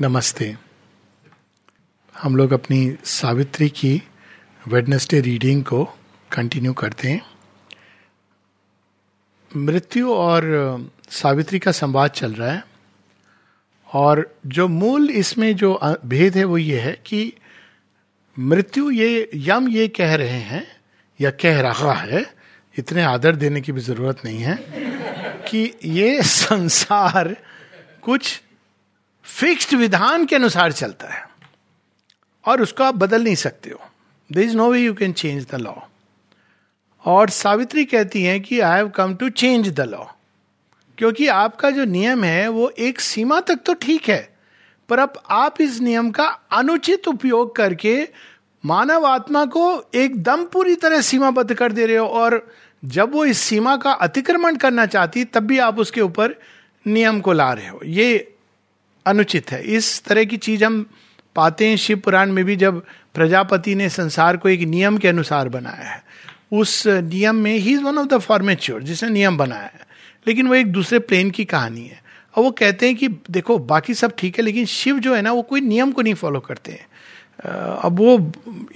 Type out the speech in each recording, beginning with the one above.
नमस्ते। हम लोग अपनी सावित्री की वेडनेसडे रीडिंग को कंटिन्यू करते हैं। मृत्यु और सावित्री का संवाद चल रहा है और जो मूल इसमें जो भेद है वो ये है कि मृत्यु ये यम ये कह रहे हैं या कह रहा है, इतने आदर देने की भी ज़रूरत नहीं है, कि ये संसार कुछ फिक्स्ड विधान के अनुसार चलता है और उसको आप बदल नहीं सकते हो। There is no way you can change the law. और सावित्री कहती हैं कि I have come to change the law, क्योंकि आपका जो नियम है वो एक सीमा तक तो ठीक है, पर अब आप इस नियम का अनुचित उपयोग करके मानव आत्मा को एकदम पूरी तरह सीमाबद्ध कर दे रहे हो, और जब वो इस सीमा का अतिक्रमण करना चाहती तब भी आप उसके ऊपर नियम को ला रहे हो। ये अनुचित है। इस तरह की चीज हम पाते हैं शिव पुराण में भी, जब प्रजापति ने संसार को एक नियम के अनुसार बनाया है। उस नियम में ही इज वन ऑफ द फॉर्मेच्योर जिसने नियम बनाया है, लेकिन वो एक दूसरे प्लेन की कहानी है। और वो कहते हैं कि देखो बाकी सब ठीक है, लेकिन शिव जो है ना वो कोई नियम को नहीं फॉलो करते हैं। अब वो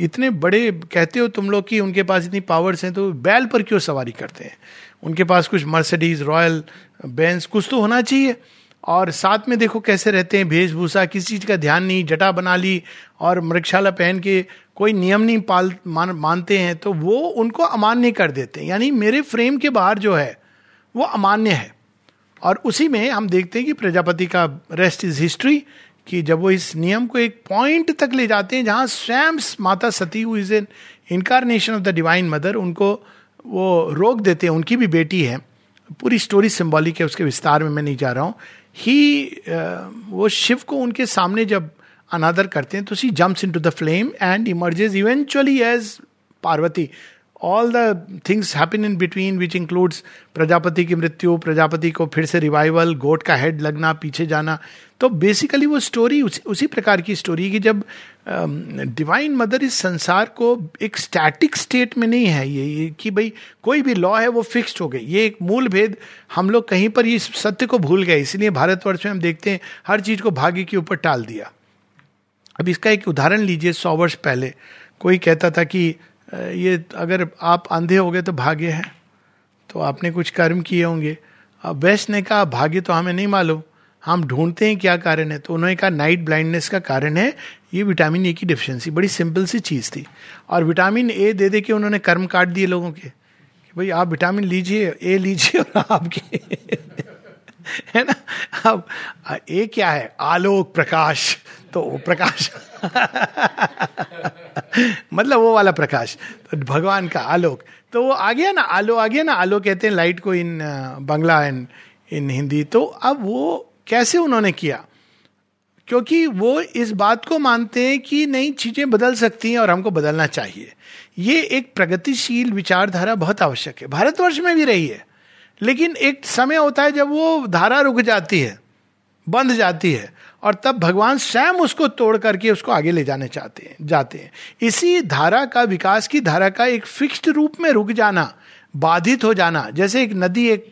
इतने बड़े कहते हो तुम लोग कि उनके पास इतनी पावर्स हैं, तो बैल पर क्यों सवारी करते हैं? उनके पास कुछ मर्सिडीज, रॉयल बेंज कुछ तो होना चाहिए। और साथ में देखो कैसे रहते हैं, वेशभूषा, किसी चीज़ का ध्यान नहीं, जटा बना ली और मृगशाला पहन के, कोई नियम नहीं मानते हैं, तो वो उनको अमान्य कर देते हैं। यानी मेरे फ्रेम के बाहर जो है वो अमान्य है। और उसी में हम देखते हैं कि प्रजापति का रेस्ट इज हिस्ट्री, कि जब वो इस नियम को एक पॉइंट तक ले जाते हैं जहाँ स्वयं माता Sati who is an incarnation of the divine mother, उनको वो रोक देते हैं। उनकी भी बेटी है, पूरी स्टोरी सिंबॉलिक है, उसके विस्तार में मैं नहीं जा रहा हूँ। वो शिव को उनके सामने जब अनादर करते हैं तो she jumps into the flame and emerges eventually as Parvati. All the things happen in between which includes Prajapati की मृत्यु, प्रजापति को फिर से रिवाइवल, गोट का हेड लगना, पीछे जाना। तो बेसिकली वो स्टोरी उसी प्रकार की स्टोरी कि जब डिवाइन मदर इस संसार को एक स्टैटिक स्टेट में नहीं है, ये कि भाई कोई भी लॉ है वो फिक्स्ड हो गई। ये एक मूल भेद, हम लोग कहीं पर इस सत्य को भूल गए, इसलिए भारतवर्ष में हम देखते हैं हर चीज़ को भाग्य के ऊपर टाल दिया। अब इसका एक उदाहरण लीजिए। 100 वर्ष पहले कोई कहता था कि ये अगर आप अंधे हो गए तो भाग्य है, तो आपने कुछ कर्म किए होंगे। अब वैश्य ने कहा भाग्य तो हमें नहीं मालूम, हम ढूंढते हैं क्या कारण है। तो उन्होंने कहा नाइट ब्लाइंडनेस का कारण है ये विटामिन ए की डिफिशेंसी। बड़ी सिंपल सी चीज़ थी, और विटामिन ए दे दे के उन्होंने कर्म काट दिए लोगों के कि भाई आप विटामिन लीजिए, ए लीजिए और आपके है ना। अब ए क्या है? आलोक, प्रकाश। तो प्रकाश मतलब वो वाला प्रकाश, तो भगवान का आलोक, तो वो आ गया ना, आलो आ गया ना, आलो कहते हैं लाइट को इन बंगला एंड इन हिंदी। तो अब वो कैसे उन्होंने किया, क्योंकि वो इस बात को मानते हैं कि नई चीज़ें बदल सकती हैं और हमको बदलना चाहिए। ये एक प्रगतिशील विचारधारा बहुत आवश्यक है, भारतवर्ष में भी रही है, लेकिन एक समय होता है जब वो धारा रुक जाती है, बंध जाती है, और तब भगवान स्वयं उसको तोड़ करके उसको आगे ले जाने चाहते हैं जाते हैं। इसी धारा का, विकास की धारा का एक फिक्स्ड रूप में रुक जाना, बाधित हो जाना, जैसे एक नदी एक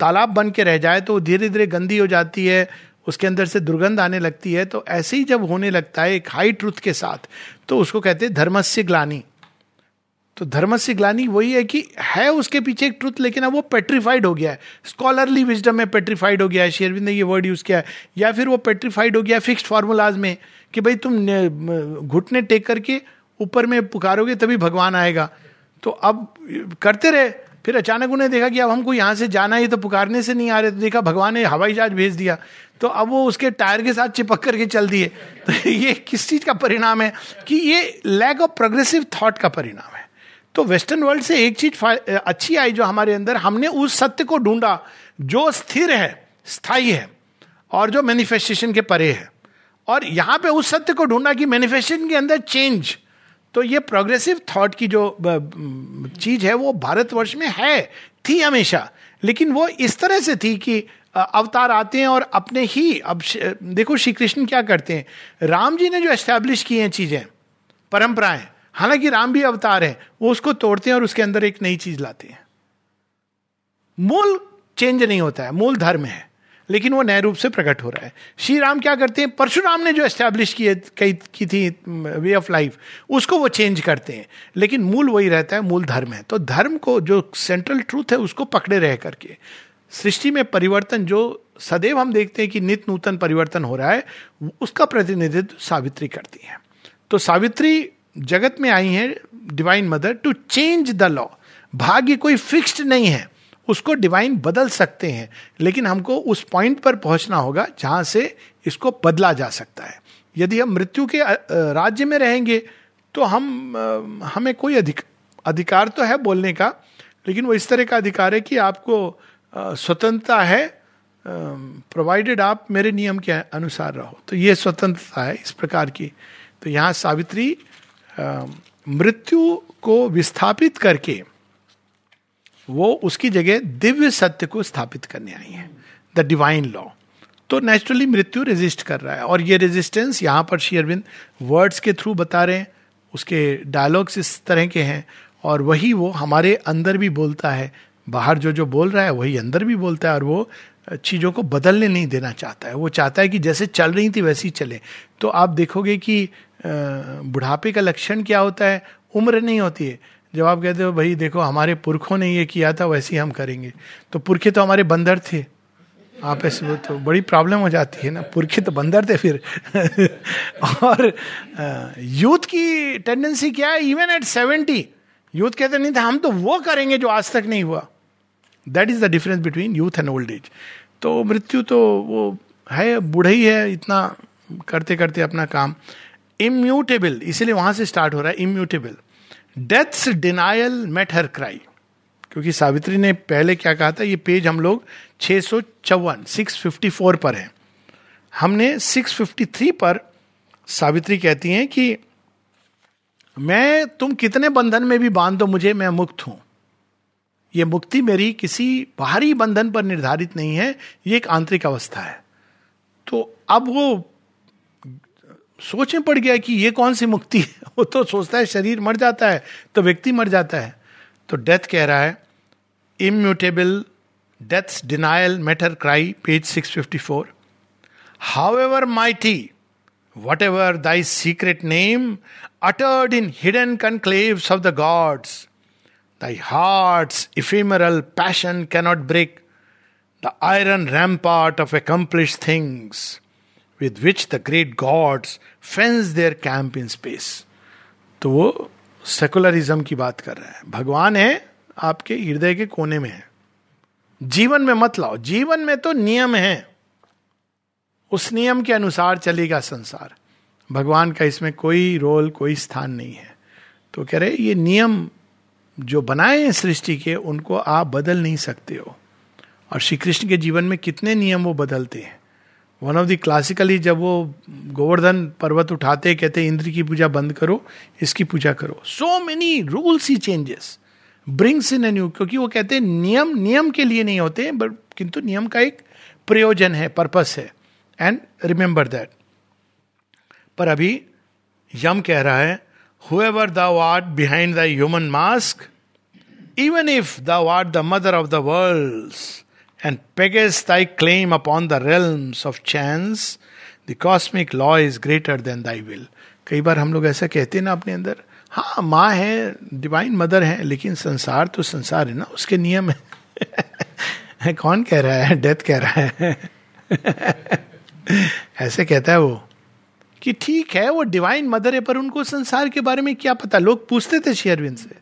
तालाब बन के रह जाए तो धीरे धीरे गंदी हो जाती है, उसके अंदर से दुर्गंध आने लगती है। तो ऐसे ही जब होने लगता है एक हाई ट्रुथ के साथ, तो उसको कहते हैं धर्मस्य ग्लानि। तो धर्मस्य ग्लानि वही है कि है उसके पीछे एक ट्रुथ, लेकिन अब वो पेट्रीफाइड हो गया है। स्कॉलरली विजडम में पेट्रीफाइड हो गया है, शेरविंद ने ये वर्ड यूज़ किया है, या फिर वो पेट्रीफाइड हो गया है फिक्स्ड फार्मूलाज में कि भाई तुम घुटने टेक करके ऊपर में पुकारोगे तभी भगवान आएगा। तो अब करते रहे, फिर अचानक उन्हें देखा कि अब हमको यहाँ से जाना है, तो पुकारने से नहीं आ रहे, तो देखा भगवान ने हवाई जहाज भेज दिया, तो अब वो उसके टायर के साथ चिपक करके चल दिए। तो ये किस चीज़ का परिणाम है कि ये लैक ऑफ प्रोग्रेसिव थॉट का परिणाम है। तो वेस्टर्न वर्ल्ड से एक चीज अच्छी आई जो हमारे अंदर, हमने उस सत्य को ढूंढा जो स्थिर है, स्थायी है और जो मैनिफेस्टेशन के परे है, और यहाँ पे उस सत्य को ढूंढा कि मैनिफेस्टेशन के अंदर चेंज। तो ये प्रोग्रेसिव थॉट की जो चीज है वो भारतवर्ष में है, थी हमेशा, लेकिन वो इस तरह से थी कि अवतार आते हैं और अपने ही। अब देखो श्री कृष्ण क्या करते हैं, राम जी ने जो एस्टैब्लिश की हैं चीजें, परंपराएं, हालांकि राम भी अवतार है, वो उसको तोड़ते हैं और उसके अंदर एक नई चीज लाते हैं। मूल चेंज नहीं होता है, मूल धर्म है, लेकिन वो नए रूप से प्रकट हो रहा है। श्री राम क्या करते हैं, परशुराम ने जो एस्टेब्लिश की थी वे ऑफ लाइफ, उसको वो चेंज करते हैं, लेकिन मूल वही रहता है, मूल धर्म है। तो धर्म को, जो सेंट्रल ट्रूथ है, उसको पकड़े रह करके सृष्टि में परिवर्तन जो सदैव हम देखते हैं कि नित्य नूतन परिवर्तन हो रहा है, उसका प्रतिनिधित्व सावित्री करती है। तो सावित्री जगत में आई है divine mother to change the law. भाग्य कोई फिक्स्ड नहीं है, उसको डिवाइन बदल सकते हैं, लेकिन हमको उस पॉइंट पर पहुंचना होगा जहां से इसको बदला जा सकता है। यदि हम मृत्यु के राज्य में रहेंगे तो हम हमें कोई अधिकार तो है बोलने का, लेकिन वो इस तरह का अधिकार है कि आपको स्वतंत्रता है, प्रोवाइडेड आप मेरे नियम के अनुसार रहो। तो ये स्वतंत्रता है इस प्रकार की। तो यहाँ सावित्री मृत्यु को विस्थापित करके वो उसकी जगह दिव्य सत्य को स्थापित करने आई है, द डिवाइन लॉ। तो नेचुरली मृत्यु रेजिस्ट कर रहा है, और ये रेजिस्टेंस यहाँ पर श्री अरविंद वर्ड्स के थ्रू बता रहे हैं, उसके डायलॉग्स इस तरह के हैं, और वही वो हमारे अंदर भी बोलता है, बाहर जो जो बोल रहा है वही अंदर भी बोलता है, और वो चीज़ों को बदलने नहीं देना चाहता है। वो चाहता है कि जैसे चल रही थी वैसी चले। तो आप देखोगे कि बुढ़ापे का लक्षण क्या होता है, उम्र नहीं होती है। जब आप कहते हो भाई देखो हमारे पुरखों ने ये किया था वैसे ही हम करेंगे, तो पुरखे तो हमारे बंदर थे, आप ऐसे तो बड़ी प्रॉब्लम हो जाती है ना, पुरखे तो बंदर थे फिर। और यूथ की टेंडेंसी क्या है, इवन एट 70 यूथ कहते नहीं था हम तो वो करेंगे जो आज तक नहीं हुआ। That is the difference between youth and old age. तो मृत्यु तो वो है, बूढ़े ही है, इतना करते करते अपना काम। इम्यूटेबल, इसीलिए वहां से स्टार्ट हो रहा है, immutable. Death's denial met her cry, क्योंकि सावित्री ने पहले क्या कहा था, ये पेज हम लोग 654 654 पर हैं, हमने 653 पर सावित्री कहती हैं कि मैं, तुम कितने बंधन में भी बांध दो मुझे, मैं मुक्त हूं। ये मुक्ति मेरी किसी बाहरी बंधन पर निर्धारित नहीं है, ये एक आंतरिक अवस्था है। तो अब वो सोचने पड़ गया कि ये कौन सी मुक्ति है। वो तो सोचता है शरीर मर जाता है तो व्यक्ति मर जाता है। तो डेथ कह रहा है immutable, death's denial met her cry, page 654। However mighty whatever thy secret name uttered in hidden conclaves of the gods, thy hearts ephemeral passion cannot break the iron rampart of accomplish things with which the great gods fence their camp in space. तो वो secularism की बात कर रहा है। भगवान है आपके हृदय के कोने में है, जीवन में मत लाओ, जीवन में तो नियम है, उस नियम के अनुसार चलेगा संसार, भगवान का इसमें कोई रोल कोई स्थान नहीं है। तो कह रहे ये नियम जो बनाए हैं सृष्टि के उनको आप बदल नहीं सकते हो। और श्री कृष्ण के जीवन में कितने नियम वो बदलते हैं। वन ऑफ द क्लासिकली, जब वो गोवर्धन पर्वत उठाते कहते इंद्र की पूजा बंद करो, इसकी पूजा करो, so many rules he changes brings in a new, क्योंकि वो कहते हैं नियम नियम के लिए नहीं होते, बट किंतु नियम का एक प्रयोजन है, पर्पस है, एंड रिमेंबर दैट। पर अभी यम कह रहा है whoever thou art behind thy human mask, even if thou art the mother of the worlds, and peggest thy claim upon the realms of chance, the cosmic law is greater than thy will. कई बार हम लोग ऐसा कहते हैं ना अपने अंदर, हाँ माँ है, डिवाइन मदर है, लेकिन संसार तो संसार है ना, उसके नियम है। कौन कह रहा है, डेथ कह रहा है। ऐसे कहता है वो कि ठीक है वो डिवाइन मदर है, पर उनको संसार के बारे में क्या पता। लोग पूछते थे श्री अरविंद से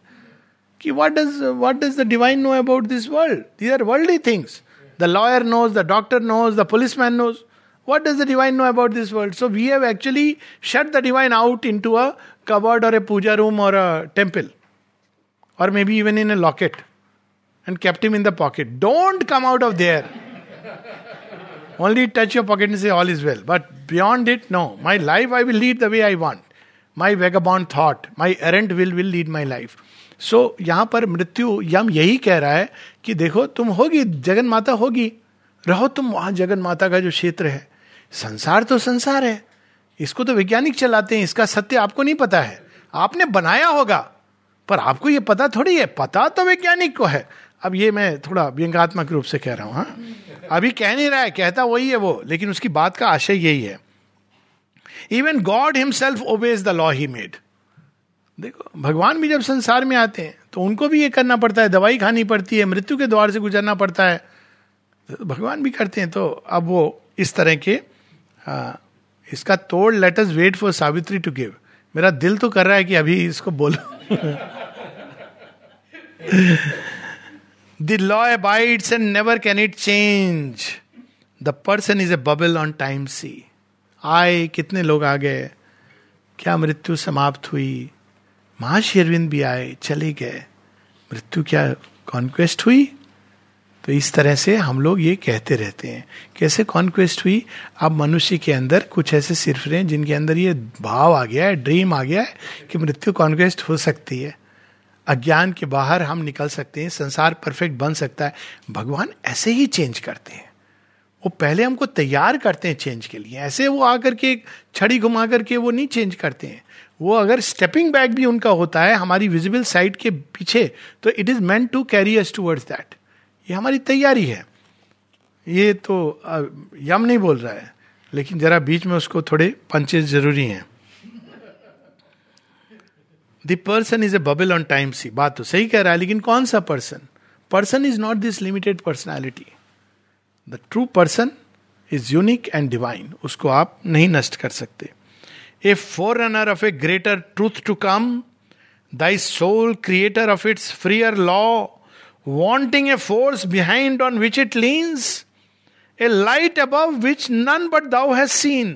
कि what does the divine know about this world? These are worldly things. The lawyer knows, the doctor knows, the policeman knows. What does the divine know about this world? So we have actually shut the divine out into a cupboard or a puja room or a temple. Or maybe even in a locket. And kept him in the pocket. Don't come out of there. Only touch your pocket and say all is well. But beyond it, no. My life I will lead the way I want. My vagabond thought, my errant will lead my life. So यहाँ पर मृत्यु यम यही कह रहा है कि देखो तुम होगी, जगन माता होगी, रहो तुम वहाँ जगन माता का जो क्षेत्र है। संसार तो संसार है, इसको तो वैज्ञानिक चलाते हैं, इसका सत्य आपको नहीं पता है, आपने बनाया होगा पर आपको ये पता थोड़ी है, पता तो वैज्ञानिक को है, अब ये मैं थोड़ा व्यंगात्मक रूप से कह रहा हूँ, हाँ अभी कह नहीं रहा है, कहता वही है वो, लेकिन उसकी बात का आशय यही है. Even God himself obeys the law he made. देखो भगवान भी जब संसार में आते हैं तो उनको भी ये करना पड़ता है, दवाई खानी पड़ती है, मृत्यु के द्वार से गुजरना पड़ता है, तो भगवान भी करते हैं. तो अब वो इस तरह के इसका तोड़, let us wait for Savitri to give. मेरा दिल तो कर रहा है कि अभी इसको बोलो. The law abides and never can it change. The person is a bubble on time sea. आए कितने लोग आ गए, क्या मृत्यु समाप्त हुई. महर्षि अरविंद भी आए, चले गए, मृत्यु क्या कॉन्क्वेस्ट हुई. तो इस तरह से हम लोग ये कहते रहते हैं कैसे कॉन्क्वेस्ट हुई. अब मनुष्य के अंदर कुछ ऐसे सिरफिरे हैं जिनके अंदर ये भाव आ गया है, ड्रीम आ गया है कि मृत्यु कॉन्क्वेस्ट हो सकती है, अज्ञान के बाहर हम निकल सकते हैं, संसार परफेक्ट बन सकता है. भगवान ऐसे ही चेंज करते हैं, वो पहले हमको तैयार करते हैं चेंज के लिए. ऐसे वो आकर के छड़ी घुमा करके वो नहीं चेंज करते हैं. वो अगर स्टेपिंग बैक भी उनका होता है हमारी विजिबल साइड के पीछे, तो it is meant to carry us towards that. ये हमारी तैयारी है. ये तो यम नहीं बोल रहा है, लेकिन जरा बीच में उसको थोड़े पंचेज जरूरी हैं. The person is a bubble on time sea. बात तो सही कह रहा है, लेकिन कौन सा person? Person is not this limited personality. The true person is unique and divine. उसको आप नहीं नष्ट कर सकते. A forerunner of a greater truth to come, thy soul creator of its freer law, wanting a force behind on which it leans, a light above which none but thou hast seen.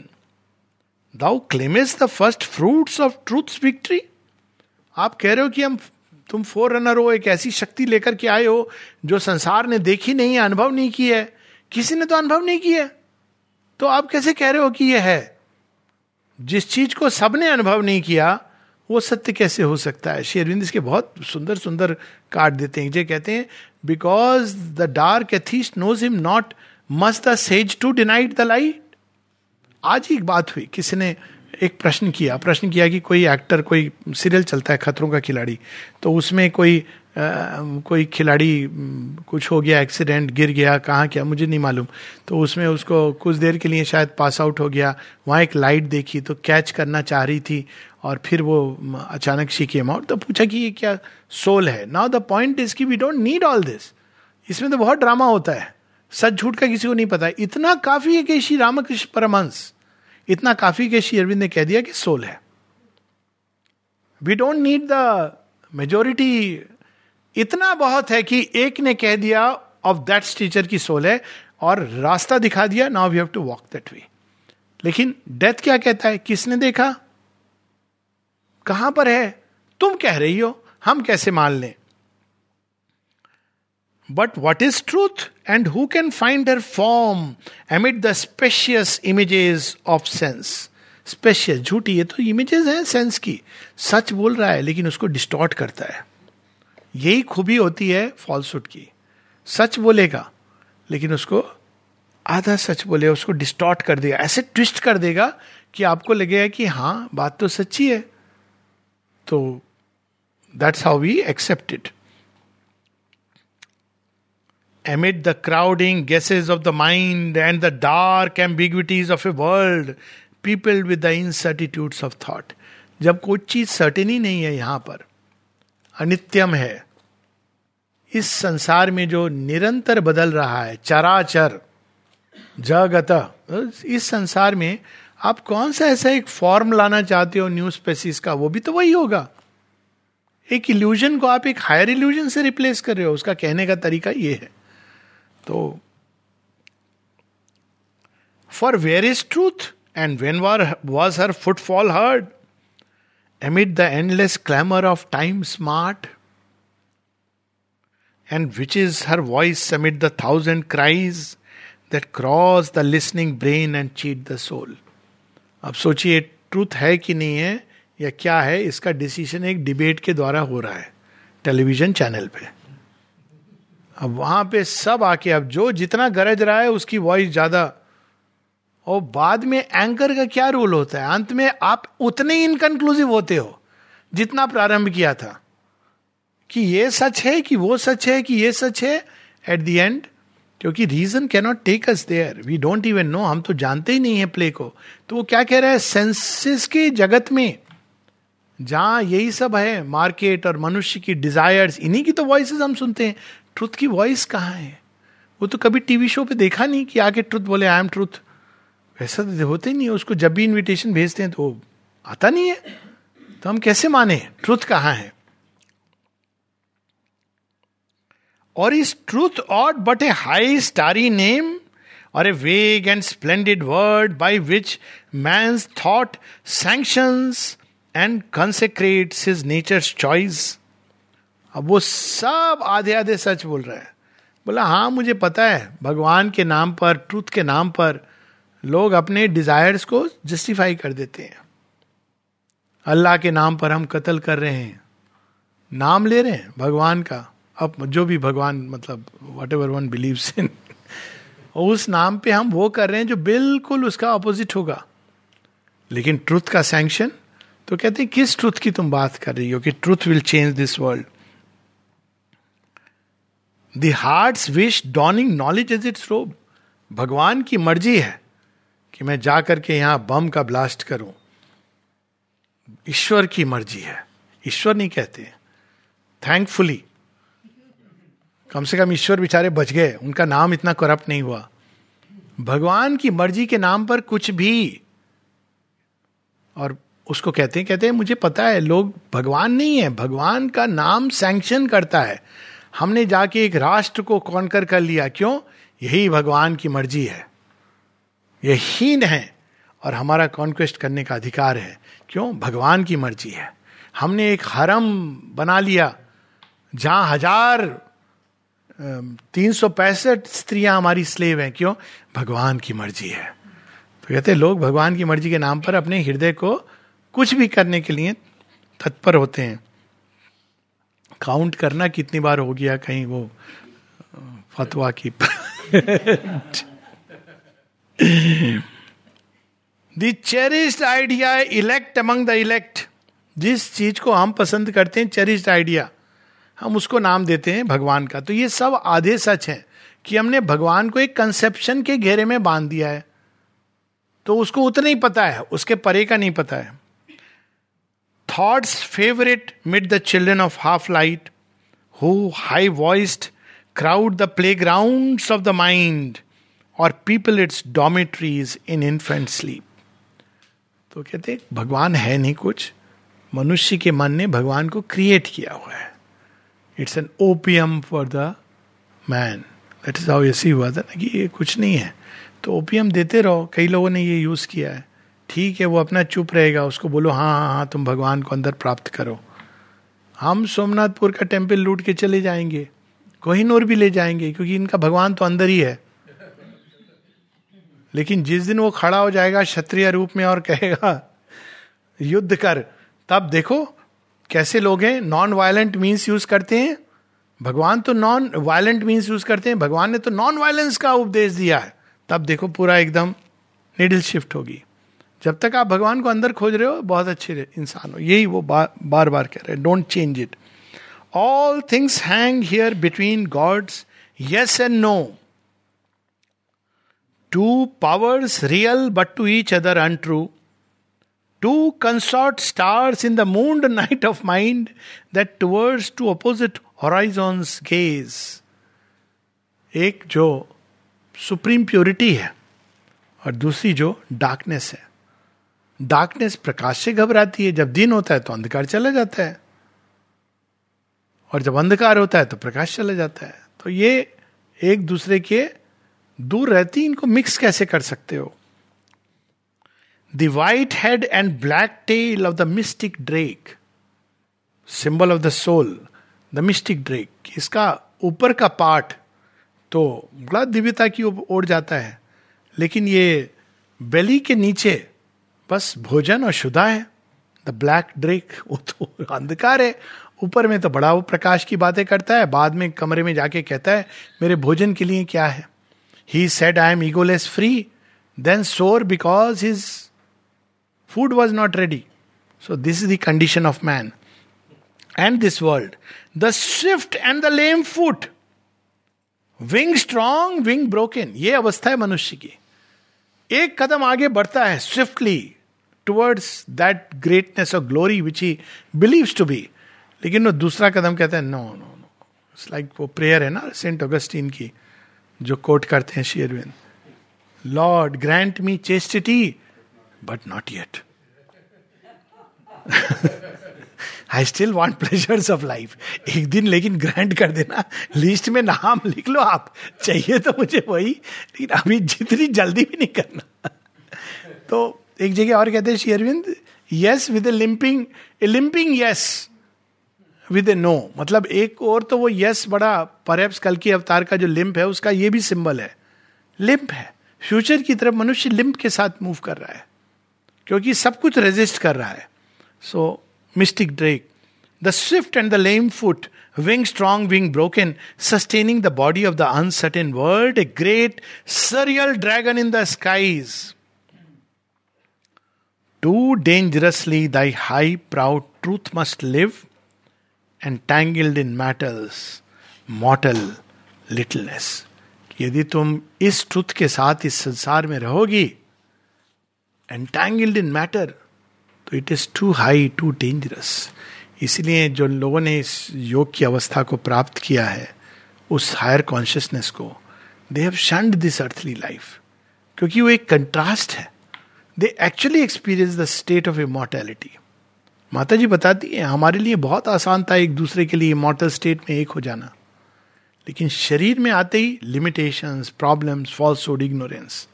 Thou claimest the first fruits of truth's victory. आप कह रहे हो कि तुम four runner हो, एक ऐसी शक्ति लेकर के आए हो जो संसार ने देखी नहीं है, अनुभव नहीं की है, किसी ने तो अनुभव नहीं किया. तो आप कैसे कह रहे हो कि यह है? जिस चीज को सबने अनुभव नहीं किया वो सत्य कैसे हो सकता है? श्री अरविंद इसके बहुत सुंदर सुंदर कार्ड देते हैं. जो कहते हैं because the dark atheist knows him not must the sage to denied the light. आज ही एक बात हुई, किसी ने एक प्रश्न किया कि कोई एक्टर, कोई सीरियल चलता है खतरों का खिलाड़ी, तो उसमें कोई खिलाड़ी कुछ हो गया, एक्सीडेंट, गिर गया, कहाँ क्या मुझे नहीं मालूम. तो उसमें उसको कुछ देर के लिए शायद पास आउट हो गया. वहाँ एक लाइट देखी तो कैच करना चाह रही थी और फिर वो अचानक शी केम आउट. तो पूछा कि ये क्या सोल है? नाउ द पॉइंट इज कि we don't need all this. इसमें तो बहुत ड्रामा होता है, सच झूठ का किसी को नहीं पता. इतना काफ़ी है कि श्री रामकृष्ण परमहंस, इतना काफी के श्री अरविंद ने कह दिया कि सोल है. We don't need the majority. इतना बहुत है कि एक ने कह दिया ऑफ दैट टीचर की सोल है और रास्ता दिखा दिया. Now we have to walk that way. लेकिन डेथ क्या कहता है? किसने देखा, कहां पर है? तुम कह रही हो, हम कैसे मान लें? But what is truth and who can find her form amid the spacious images of sense? Spacious, झूठी, ये तो images हैं sense की. सच बोल रहा है लेकिन उसको distort करता है. यही खूबी होती है falsehood की. सच बोलेगा लेकिन उसको आधा सच बोलेगा, उसको distort कर देगा, ऐसे twist कर देगा कि आपको लगेगा कि हाँ बात तो सच्ची है. तो that's how we accept it. Amid the crowding guesses of the mind and the dark ambiguities of a world peopled with the incertitudes of thought. जब कोई चीज सर्टेन ही नहीं है, यहाँ पर अनित्यम है. इस संसार में जो निरंतर बदल रहा है, चराचर जगत, इस संसार में आप कौन सा ऐसा एक फॉर्म लाना चाहते हो न्यू स्पेसिस का? वो भी तो वही होगा. एक इल्यूजन को आप एक हायर इल्यूजन से रिप्लेस कर रहे हो. उसका कहने का तरीका ये है. तो for where is truth and when was her footfall heard amid the endless clamour of time smart and which is her voice amid the thousand cries that cross the listening brain and cheat the soul. अब सोचिए truth है कि नहीं है या क्या है, इसका डिसीजन एक डिबेट के द्वारा हो रहा है टेलीविजन चैनल पे. अब वहां पे सब आके अब जो जितना गरज रहा है उसकी वॉइस ज्यादा. और बाद में एंकर का क्या रोल होता है? अंत में आप उतने इनकंक्लूसिव होते हो जितना प्रारंभ किया था कि ये सच है, कि वो सच है, कि ये सच है, एट द एंड, क्योंकि reason can not take us there, we don't even know, हम तो जानते ही नहीं है प्ले को. तो वो क्या कह रहा है, सेंसेस के जगत में जहां यही सब है, मार्केट और मनुष्य की डिजायर्स, इन्हीं की तो वॉइसेस हम सुनते हैं. ट्रुथ की वॉइस कहाँ है? वो तो कभी टीवी शो पे देखा नहीं कि आके ट्रुथ बोले आई एम ट्रुथ, वैसा तो होते ही नहीं. उसको जब भी इन्विटेशन भेजते हैं तो आता नहीं है, तो हम कैसे माने ट्रुथ कहाँ है? और इस truth ought but a high starry name और a vague and splendid word by which man's thought sanctions and consecrates his nature's choice. अब वो सब आधे आधे सच बोल रहा है. बोला हाँ मुझे पता है, भगवान के नाम पर, ट्रूथ के नाम पर लोग अपने डिजायर्स को जस्टिफाई कर देते हैं. अल्लाह के नाम पर हम कत्ल कर रहे हैं, नाम ले रहे हैं भगवान का, अब जो भी भगवान मतलब whatever one believes in, उस नाम पे हम वो कर रहे हैं जो बिल्कुल उसका अपोजिट होगा, लेकिन ट्रुथ का सैंक्शन. तो कहते हैं किस ट्रुथ की तुम बात कर रही हो कि truth will change this world. The heart's wish dawning knowledge is its robe. भगवान की मर्जी है कि मैं जा करके यहां बम का ब्लास्ट करूं, ईश्वर की मर्जी है. ईश्वर नहीं कहते थैंकफुली, कम से कम ईश्वर बेचारे बच गए, उनका नाम इतना करप्ट नहीं हुआ. भगवान की मर्जी के नाम पर कुछ भी, और उसको कहते हैं मुझे पता है लोग भगवान नहीं है, भगवान का नाम सैंक्शन करता है. हमने जाके एक राष्ट्र को कॉन्कर कर लिया, क्यों? यही भगवान की मर्जी है, ये हीन है और हमारा कॉन्क्वेस्ट करने का अधिकार है. क्यों? भगवान की मर्जी है. हमने एक हरम बना लिया जहां 365 स्त्रियां हमारी स्लेव हैं, क्यों? भगवान की मर्जी है. तो कहते लोग भगवान की मर्जी के नाम पर अपने हृदय को कुछ भी करने के लिए तत्पर होते हैं. काउंट करना कितनी बार हो गया कहीं वो फतवा की. The cherished idea elect among the elect. जिस चीज को हम पसंद करते हैं, चेरिश्ड आइडिया, हम उसको नाम देते हैं भगवान का. तो ये सब आधे सच है कि हमने भगवान को एक कंसेप्शन के घेरे में बांध दिया है, तो उसको उतना ही पता है, उसके परे का नहीं पता है. Thought's favourite mid the children of half light who high voiced crowd the playgrounds of the mind और people its dormitories in infant sleep. तो कहते भगवान है नहीं कुछ, मनुष्य के मन ने भगवान को क्रिएट किया हुआ है. It's an opium for the man. That is how. ऐसे हुआ था ना कि ये कुछ नहीं है तो ओपियम देते रहो. कई लोगों ने ये यूज किया है. ठीक है, वो अपना चुप रहेगा, उसको बोलो हाँ हाँ हाँ तुम भगवान को अंदर प्राप्त करो, हम सोमनाथपुर का टेम्पल लूट के चले जाएंगे, कोहिनूर भी ले जाएंगे, क्योंकि इनका भगवान तो अंदर ही है. लेकिन जिस दिन वो खड़ा हो जाएगा क्षत्रिय रूप में और कहेगा युद्ध कर, तब देखो कैसे लोग हैं. नॉन वायलेंट मीन्स यूज करते हैं, भगवान तो नॉन वायलेंट मीन्स यूज करते हैं, भगवान ने तो नॉन वायलेंस का उपदेश दिया है. तब देखो पूरा एकदम नीडल शिफ्ट होगी. जब तक आप भगवान को अंदर खोज रहे हो बहुत अच्छे इंसान हो. यही वो बार बार कह रहे हैं, don't change it. All things hang here between God's yes and no, two powers real but to each other untrue, two consort stars in the mooned night of mind that towards two opposite horizons gaze. एक जो supreme purity है और दूसरी जो darkness है. Darkness प्रकाश से घबराती है, जब दिन होता है तो अंधकार चला जाता है और जब अंधकार होता है तो प्रकाश चला जाता है. तो ये एक दूसरे के दूर रहती, इनको मिक्स कैसे कर सकते हो? The white head and black tail of the mystic drake, symbol of the soul, the mystic drake. इसका ऊपर का पार्ट तो बड़ा दिव्यता की ओर जाता है, लेकिन ये बेली के नीचे बस भोजन और शुदा है. The black drake वो तो अंधकार है, ऊपर में तो बड़ा वो प्रकाश की बातें करता है, बाद में कमरे में जाके कहता है मेरे भोजन के लिए क्या है. He said I am egoless free. Then sore because his food was not ready. So this is the condition of man. and this world, the swift and the lame foot, wing strong, wing broken. ये अवस्था है मनुष्य की. एक कदम आगे बढ़ता है swiftly towards that greatness or glory which he believes to be. लेकिन वो दूसरा कदम कहता है no, no, no. It's like वो prayer है ना सेंट ऑगस्टीन की जो कोट करते हैं Shri Arvind. Lord, grant me chastity, but not yet. I still want pleasures of life. एक दिन लेकिन ग्रांट कर देना, लिस्ट में नाम लिख लो आप, चाहिए तो मुझे वही, लेकिन अभी जितनी जल्दी भी नहीं करना. तो एक जगह और कहते हैं Shri Arvind, yes with a limping yes with a no. मतलब एक और तो वो yes बड़ा, perhaps कल की अवतार का जो लिम्प है उसका ये भी सिंबल है, लिम्प है. फ्यूचर की तरफ मनुष्य लिम्प के साथ मूव कर रहा है क्योंकि सब कुछ रेजिस्ट कर रहा है. सो Mystic Drake, the swift and the lame foot, wing strong, wing broken, sustaining the body of the uncertain world, a great surreal dragon in the skies. Too dangerously thy high proud truth must live, entangled in matters, mortal littleness. यदि तुम इस truth के साथ इस संसार में रहोगी, entangled in matter, it is too high too dangerous. इसलिए जो लोगों ने इस योग की अवस्था को प्राप्त किया है, उस हायर कॉन्शियसनेस को, they have shunned this earthly life, क्योंकि वो एक कंट्रास्ट है. They actually experience the state of immortality. माता जी बताती हैं हमारे लिए बहुत आसान था एक दूसरे के लिए इमॉर्टल स्टेट में एक हो जाना, लेकिन शरीर में आते ही limitations, problems, falsehood, ignorance.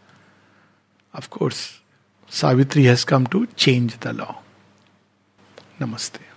Of course Savitri has come to change the law. Namaste.